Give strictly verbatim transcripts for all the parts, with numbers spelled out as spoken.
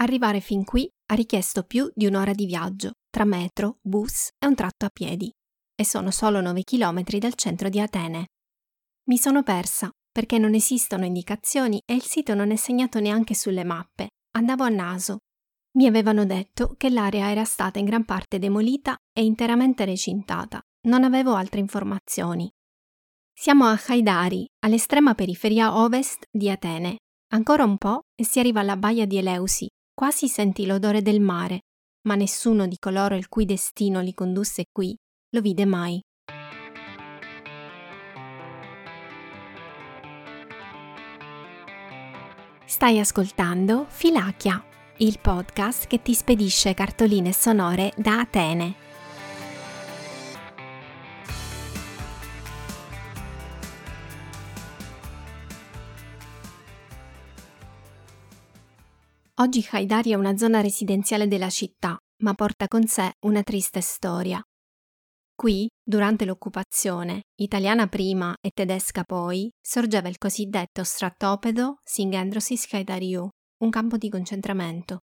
Arrivare fin qui ha richiesto più di un'ora di viaggio, tra metro, bus e un tratto a piedi, e sono solo nove chilometri dal centro di Atene. Mi sono persa, perché non esistono indicazioni e il sito non è segnato neanche sulle mappe, andavo a naso. Mi avevano detto che l'area era stata in gran parte demolita e interamente recintata, non avevo altre informazioni. Siamo a Haidari, all'estrema periferia ovest di Atene. Ancora un po' e si arriva alla Baia di Eleusi, qua si sentì l'odore del mare, ma nessuno di coloro il cui destino li condusse qui lo vide mai. Stai ascoltando Filakia, il podcast che ti spedisce cartoline sonore da Atene. Oggi Haidari è una zona residenziale della città, ma porta con sé una triste storia. Qui, durante l'occupazione, italiana prima e tedesca poi, sorgeva il cosiddetto stratopedo Singendrosis Haidariu, un campo di concentramento.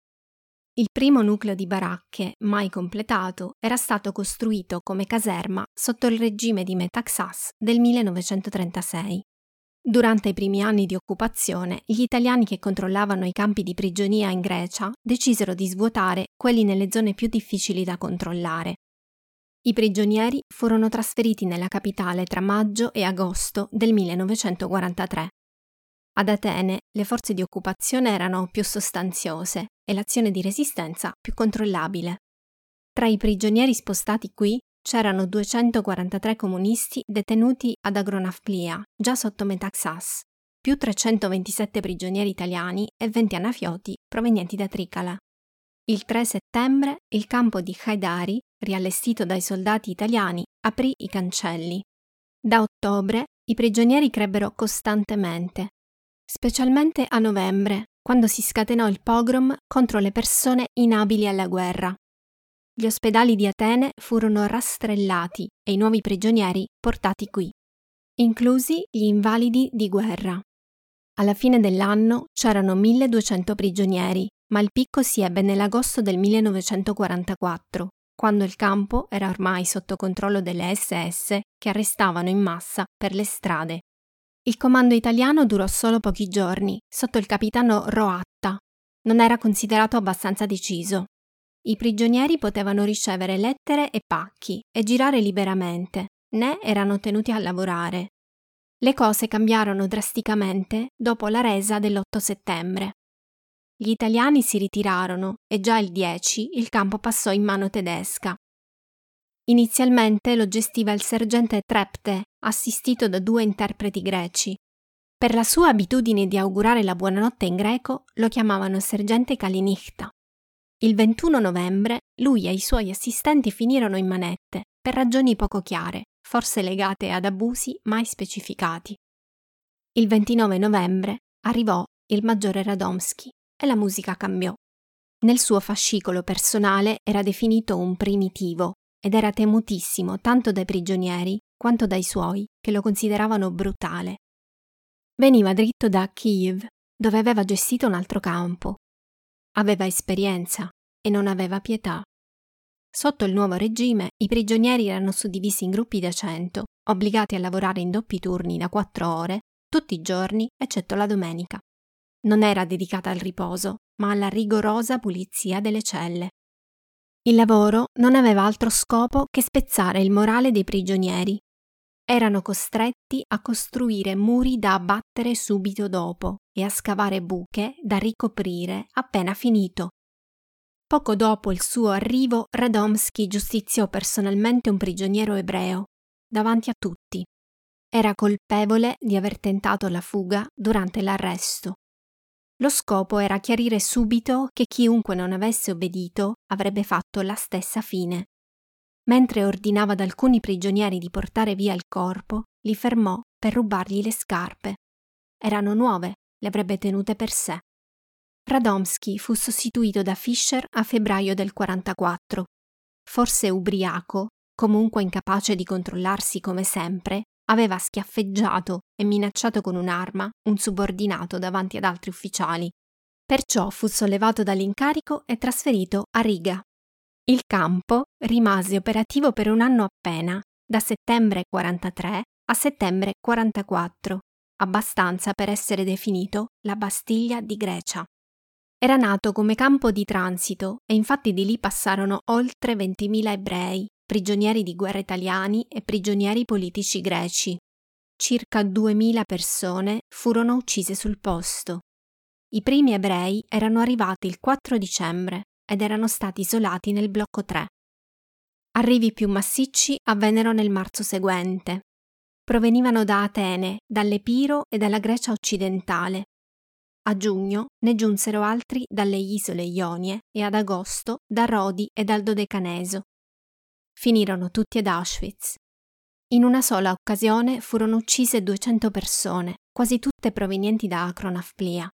Il primo nucleo di baracche, mai completato, era stato costruito come caserma sotto il regime di Metaxas del millenovecentotrentasei. Durante i primi anni di occupazione, gli italiani che controllavano i campi di prigionia in Grecia decisero di svuotare quelli nelle zone più difficili da controllare. I prigionieri furono trasferiti nella capitale tra maggio e agosto del millenovecentoquarantatré. Ad Atene le forze di occupazione erano più sostanziose e l'azione di resistenza più controllabile. Tra i prigionieri spostati qui c'erano duecentoquarantatré comunisti detenuti ad Agronafplia, già sotto Metaxas, più trecentoventisette prigionieri italiani e venti anafioti provenienti da Tricala. Il tre settembre il campo di Haidari, riallestito dai soldati italiani, aprì i cancelli. Da ottobre i prigionieri crebbero costantemente, specialmente a novembre, quando si scatenò il pogrom contro le persone inabili alla guerra. Gli ospedali di Atene furono rastrellati e i nuovi prigionieri portati qui, inclusi gli invalidi di guerra. Alla fine dell'anno c'erano milleduecento prigionieri, ma il picco si ebbe nell'agosto del millenovecentoquarantaquattro, quando il campo era ormai sotto controllo delle esse esse che arrestavano in massa per le strade. Il comando italiano durò solo pochi giorni, sotto il capitano Roatta. Non era considerato abbastanza deciso. I prigionieri potevano ricevere lettere e pacchi e girare liberamente, né erano tenuti a lavorare. Le cose cambiarono drasticamente dopo la resa dell'otto settembre. Gli italiani si ritirarono e già il dieci il campo passò in mano tedesca. Inizialmente lo gestiva il sergente Trepte, assistito da due interpreti greci. Per la sua abitudine di augurare la buonanotte in greco lo chiamavano sergente Kalinichta. Il ventuno novembre lui e i suoi assistenti finirono in manette, per ragioni poco chiare, forse legate ad abusi mai specificati. Il ventinove novembre arrivò il maggiore Radomsky e la musica cambiò. Nel suo fascicolo personale era definito un primitivo ed era temutissimo tanto dai prigionieri quanto dai suoi, che lo consideravano brutale. Veniva dritto da Kiev, dove aveva gestito un altro campo. Aveva esperienza e non aveva pietà. Sotto il nuovo regime i prigionieri erano suddivisi in gruppi da cento, obbligati a lavorare in doppi turni da quattro ore, tutti i giorni eccetto la domenica. Non era dedicata al riposo, ma alla rigorosa pulizia delle celle. Il lavoro non aveva altro scopo che spezzare il morale dei prigionieri. Erano costretti a costruire muri da abbattere subito dopo e a scavare buche da ricoprire appena finito. Poco dopo il suo arrivo, Radomsky giustiziò personalmente un prigioniero ebreo, davanti a tutti. Era colpevole di aver tentato la fuga durante l'arresto. Lo scopo era chiarire subito che chiunque non avesse obbedito avrebbe fatto la stessa fine. Mentre ordinava ad alcuni prigionieri di portare via il corpo, li fermò per rubargli le scarpe. Erano nuove, le avrebbe tenute per sé. Radomsky fu sostituito da Fischer a febbraio del quarantaquattro. Forse ubriaco, comunque incapace di controllarsi come sempre, aveva schiaffeggiato e minacciato con un'arma un subordinato davanti ad altri ufficiali. Perciò fu sollevato dall'incarico e trasferito a Riga. Il campo rimase operativo per un anno appena, da settembre quarantatré a settembre quarantaquattro, abbastanza per essere definito la Bastiglia di Grecia. Era nato come campo di transito e infatti di lì passarono oltre ventimila ebrei, prigionieri di guerra italiani e prigionieri politici greci. Circa duemila persone furono uccise sul posto. I primi ebrei erano arrivati il quattro dicembre ed erano stati isolati nel blocco tre. Arrivi più massicci avvennero nel marzo seguente. Provenivano da Atene, dall'Epiro e dalla Grecia occidentale. A giugno ne giunsero altri dalle isole Ionie e ad agosto da Rodi e dal Dodecaneso. Finirono tutti ad Auschwitz. In una sola occasione furono uccise duecento persone, quasi tutte provenienti da Agronafplia.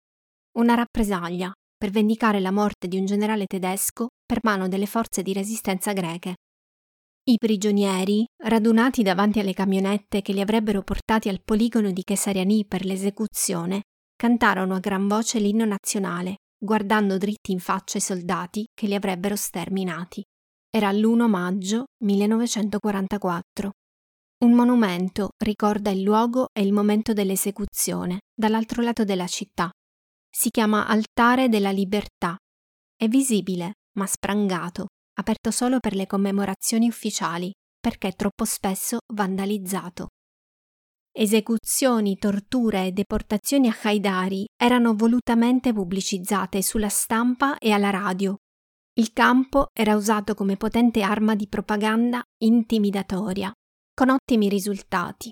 Una rappresaglia per vendicare la morte di un generale tedesco per mano delle forze di resistenza greche. I prigionieri, radunati davanti alle camionette che li avrebbero portati al poligono di Kaisariani per l'esecuzione, cantarono a gran voce l'inno nazionale, guardando dritti in faccia i soldati che li avrebbero sterminati. Era l'primo maggio millenovecentoquarantaquattro. Un monumento ricorda il luogo e il momento dell'esecuzione, dall'altro lato della città. Si chiama Altare della Libertà. È visibile, ma sprangato, aperto solo per le commemorazioni ufficiali, perché troppo spesso vandalizzato. Esecuzioni, torture e deportazioni a Haidari erano volutamente pubblicizzate sulla stampa e alla radio. Il campo era usato come potente arma di propaganda intimidatoria, con ottimi risultati.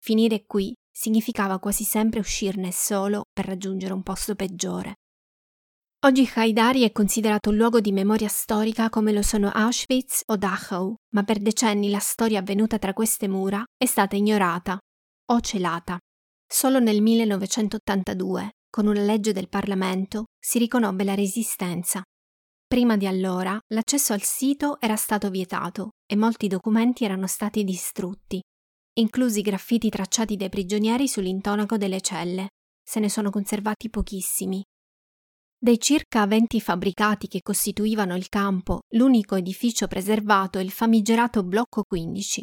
Finire qui significava quasi sempre uscirne solo per raggiungere un posto peggiore. Oggi Haidari è considerato un luogo di memoria storica come lo sono Auschwitz o Dachau, ma per decenni la storia avvenuta tra queste mura è stata ignorata o celata. Solo nel millenovecentottantadue, con una legge del Parlamento, si riconobbe la resistenza. Prima di allora, l'accesso al sito era stato vietato e molti documenti erano stati distrutti, inclusi i graffiti tracciati dai prigionieri sull'intonaco delle celle. Se ne sono conservati pochissimi. Dei circa venti fabbricati che costituivano il campo, l'unico edificio preservato è il famigerato blocco quindici.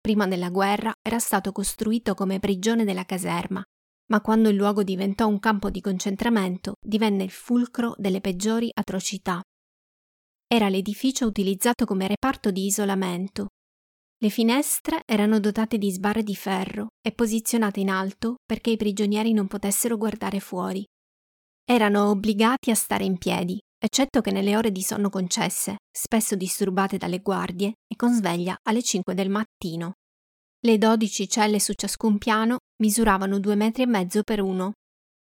Prima della guerra era stato costruito come prigione della caserma, ma quando il luogo diventò un campo di concentramento divenne il fulcro delle peggiori atrocità. Era l'edificio utilizzato come reparto di isolamento. Le finestre erano dotate di sbarre di ferro e posizionate in alto perché i prigionieri non potessero guardare fuori. Erano obbligati a stare in piedi, eccetto che nelle ore di sonno concesse, spesso disturbate dalle guardie e con sveglia alle cinque del mattino. Le dodici celle su ciascun piano misuravano due metri e mezzo per uno.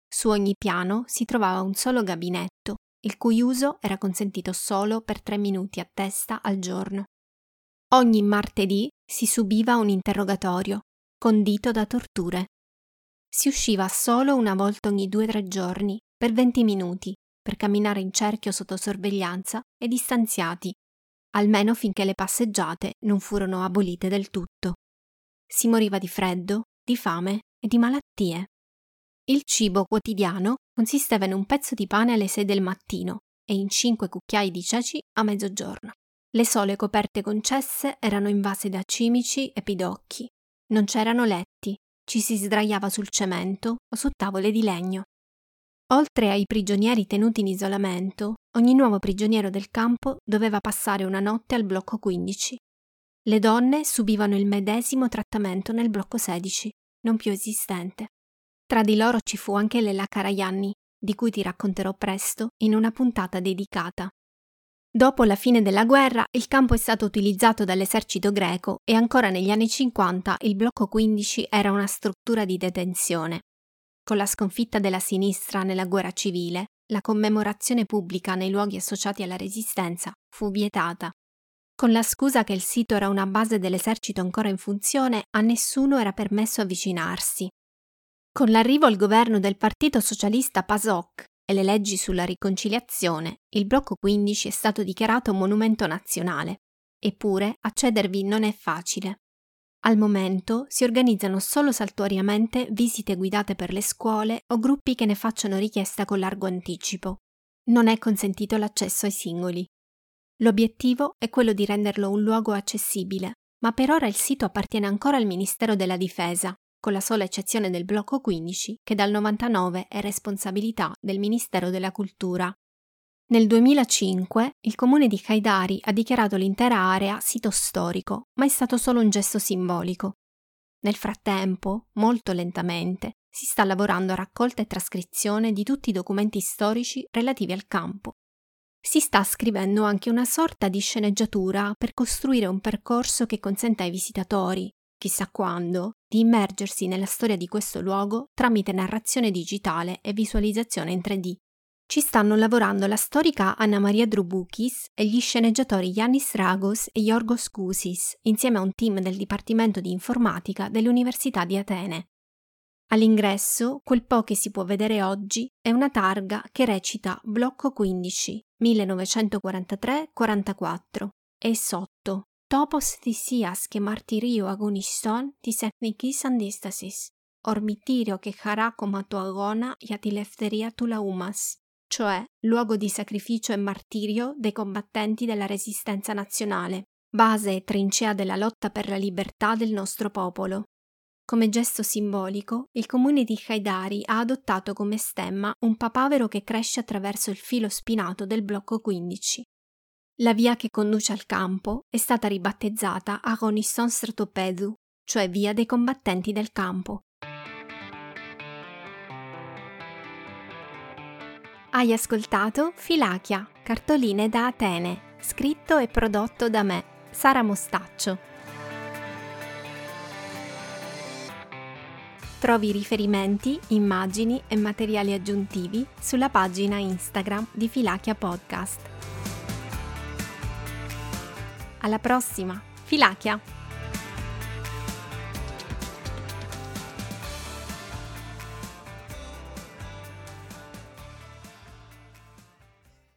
Su ogni piano si trovava un solo gabinetto, il cui uso era consentito solo per tre minuti a testa al giorno. Ogni martedì si subiva un interrogatorio, condito da torture. Si usciva solo una volta ogni due o tre giorni, per venti minuti, per camminare in cerchio sotto sorveglianza e distanziati, almeno finché le passeggiate non furono abolite del tutto. Si moriva di freddo, di fame e di malattie. Il cibo quotidiano consisteva in un pezzo di pane alle sei del mattino e in cinque cucchiai di ceci a mezzogiorno. Le sole coperte concesse erano invase da cimici e pidocchi. Non c'erano letti. Ci si sdraiava sul cemento o su tavole di legno. Oltre ai prigionieri tenuti in isolamento, ogni nuovo prigioniero del campo doveva passare una notte al blocco quindici. Le donne subivano il medesimo trattamento nel blocco sedici, non più esistente. Tra di loro ci fu anche Lella Caraianni, di cui ti racconterò presto in una puntata dedicata. Dopo la fine della guerra, il campo è stato utilizzato dall'esercito greco e ancora negli anni cinquanta il blocco quindici era una struttura di detenzione. Con la sconfitta della sinistra nella guerra civile, la commemorazione pubblica nei luoghi associati alla resistenza fu vietata. Con la scusa che il sito era una base dell'esercito ancora in funzione, a nessuno era permesso avvicinarsi. Con l'arrivo al governo del partito socialista PASOK, e le leggi sulla riconciliazione, il blocco quindici è stato dichiarato monumento nazionale. Eppure accedervi non è facile. Al momento si organizzano solo saltuariamente visite guidate per le scuole o gruppi che ne facciano richiesta con largo anticipo. Non è consentito l'accesso ai singoli. L'obiettivo è quello di renderlo un luogo accessibile, ma per ora il sito appartiene ancora al Ministero della Difesa, con la sola eccezione del blocco quindici, che dal novantanove è responsabilità del Ministero della Cultura. Nel duemilacinque il comune di Haidari ha dichiarato l'intera area sito storico, ma è stato solo un gesto simbolico. Nel frattempo, molto lentamente, si sta lavorando a raccolta e trascrizione di tutti i documenti storici relativi al campo. Si sta scrivendo anche una sorta di sceneggiatura per costruire un percorso che consenta ai visitatori, chissà quando, di immergersi nella storia di questo luogo tramite narrazione digitale e visualizzazione in tre D. Ci stanno lavorando la storica Anna Maria Drubuchis e gli sceneggiatori Yannis Dragos e Yorgos Kousis, insieme a un team del Dipartimento di Informatica dell'Università di Atene. All'ingresso, quel po' che si può vedere oggi è una targa che recita Blocco quindici, millenovecentoquarantatré quarantaquattro e sotto Topos Thisias che martirio agoniston tis ethnikis andistasis, ormitirio che characomato agona yatilefteria tulaumas, cioè luogo di sacrificio e martirio dei combattenti della resistenza nazionale, base e trincea della lotta per la libertà del nostro popolo. Come gesto simbolico, il comune di Haidari ha adottato come stemma un papavero che cresce attraverso il filo spinato del blocco quindici. La via che conduce al campo è stata ribattezzata Agoniston Stratopedu, cioè via dei combattenti del campo. Hai ascoltato Filakia, cartoline da Atene, scritto e prodotto da me, Sara Mostaccio. Trovi riferimenti, immagini e materiali aggiuntivi sulla pagina Instagram di Filakia Podcast. Alla prossima, Filakia!